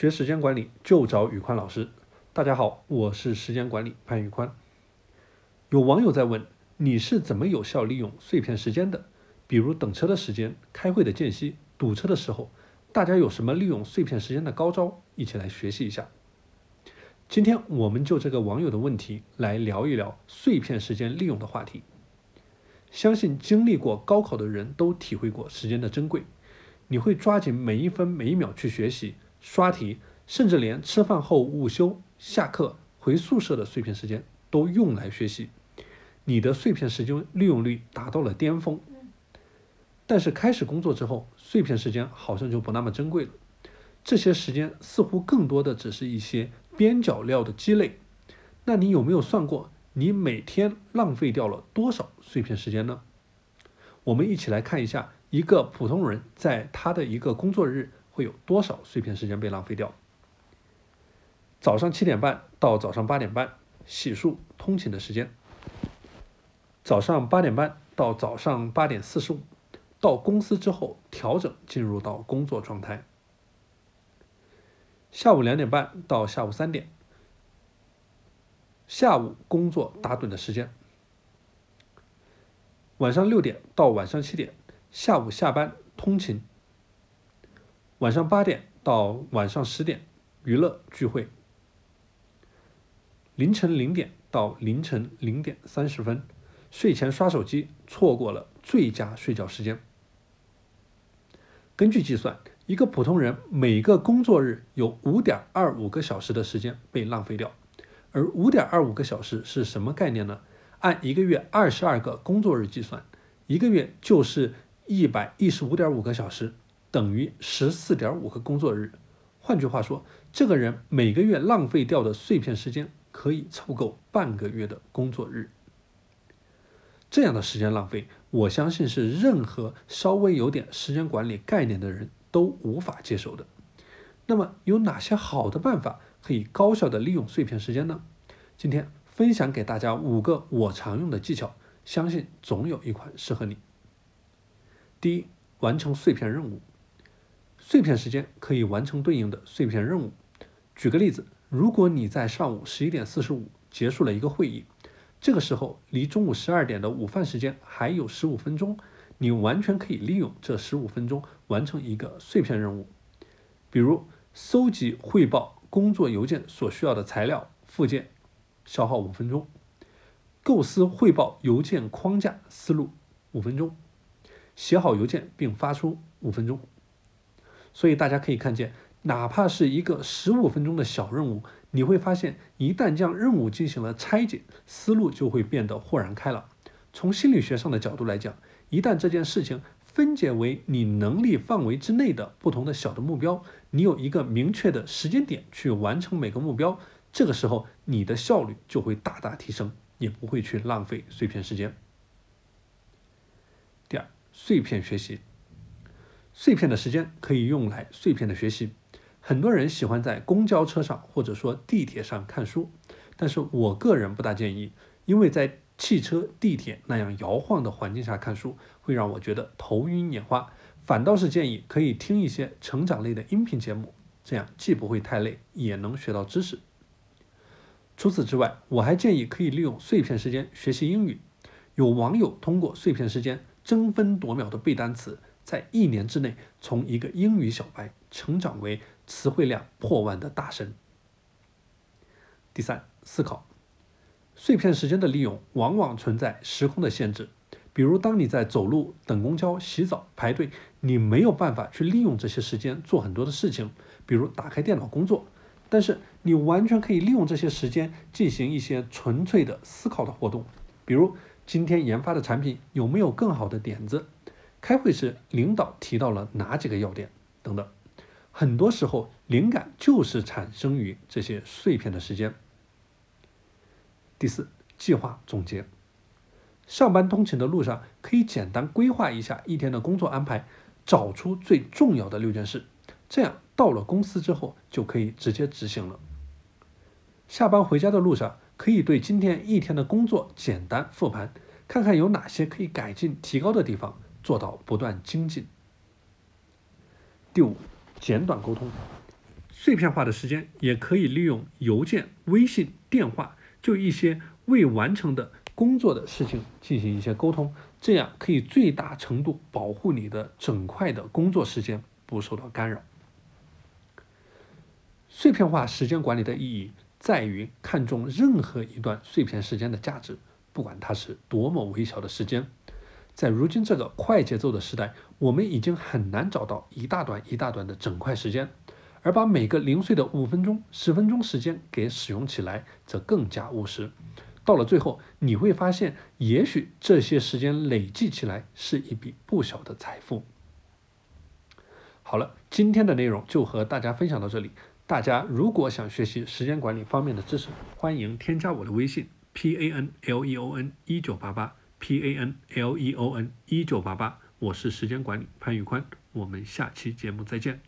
学时间管理就找宇宽老师。大家好，我是时间管理潘宇宽。有网友在问，你是怎么有效利用碎片时间的？比如等车的时间、开会的间隙、堵车的时候，大家有什么利用碎片时间的高招？一起来学习一下。今天我们就这个网友的问题来聊一聊碎片时间利用的话题。相信经历过高考的人都体会过时间的珍贵，你会抓紧每一分每一秒去学习、刷题，甚至连吃饭后午休、下课、回宿舍的碎片时间都用来学习，你的碎片时间利用率达到了巅峰。但是开始工作之后，碎片时间好像就不那么珍贵了，这些时间似乎更多的只是一些边角料的积累。那你有没有算过你每天浪费掉了多少碎片时间呢？我们一起来看一下一个普通人在他的一个工作日会有多少碎片时间被浪费掉。早上7点半到早上8点半，洗漱通勤的时间。早上8点半到早上8点45，到公司之后调整进入到工作状态。下午2点半到下午3点，下午工作打盹的时间。晚上6点到晚上7点，下午下班通勤。晚上8点到晚上10点，娱乐聚会。凌晨0点到凌晨0点30分，睡前刷手机，错过了最佳睡觉时间。根据计算，一个普通人每个工作日有 5.25 个小时的时间被浪费掉。而 5.25 个小时是什么概念呢？按一个月22个工作日计算，一个月就是115.5 个小时，等于 14.5 个工作日。换句话说，这个人每个月浪费掉的碎片时间可以凑够半个月的工作日。这样的时间浪费，我相信是任何稍微有点时间管理概念的人都无法接受的。那么有哪些好的办法可以高效的利用碎片时间呢？今天分享给大家5个我常用的技巧，相信总有一款适合你。第一，完成碎片任务。碎片时间可以完成对应的碎片任务。举个例子，如果你在上午11点45结束了一个会议，这个时候离中午12点的午饭时间还有15分钟，你完全可以利用这15分钟完成一个碎片任务。比如搜集汇报工作邮件所需要的材料附件，消耗5分钟；构思汇报邮件框架思路5分钟；写好邮件并发出5分钟。所以大家可以看见，哪怕是一个15分钟的小任务，你会发现一旦将任务进行了拆解，思路就会变得豁然开朗。从心理学上的角度来讲，一旦这件事情分解为你能力范围之内的不同的小的目标，你有一个明确的时间点去完成每个目标，这个时候你的效率就会大大提升，也不会去浪费碎片时间。第二，碎片学习。碎片的时间可以用来碎片的学习。很多人喜欢在公交车上或者说地铁上看书，但是我个人不大建议，因为在汽车、地铁那样摇晃的环境下看书会让我觉得头晕眼花，反倒是建议可以听一些成长类的音频节目，这样既不会太累，也能学到知识。除此之外，我还建议可以利用碎片时间学习英语。有网友通过碎片时间争分夺秒的背单词，在1年之内从一个英语小白成长为词汇量破万的大神。第三，思考。碎片时间的利用往往存在时空的限制，比如当你在走路、等公交、洗澡、排队，你没有办法去利用这些时间做很多的事情，比如打开电脑工作，但是你完全可以利用这些时间进行一些纯粹的思考的活动，比如今天研发的产品有没有更好的点子，开会时领导提到了哪几个要点等等。很多时候灵感就是产生于这些碎片的时间。第四，计划总结。上班通勤的路上，可以简单规划一下一天的工作安排，找出最重要的6件事，这样到了公司之后就可以直接执行了。下班回家的路上，可以对今天一天的工作简单复盘，看看有哪些可以改进提高的地方，做到不断精进。第五，简短沟通。碎片化的时间也可以利用邮件、微信、电话，就一些未完成的工作的事情进行一些沟通，这样可以最大程度保护你的整块的工作时间不受到干扰。碎片化时间管理的意义在于看重任何一段碎片时间的价值，不管它是多么微小的时间。在如今这个快节奏的时代，我们已经很难找到一大段一大段的整块时间，而把每个零碎的5分钟、10分钟时间给使用起来，则更加务实。到了最后，你会发现，也许这些时间累计起来是一笔不小的财富。好了，今天的内容就和大家分享到这里。大家如果想学习时间管理方面的知识，欢迎添加我的微信 PANLEON1988 PANLEON1988，我是时间管理潘玉宽，我们下期节目再见。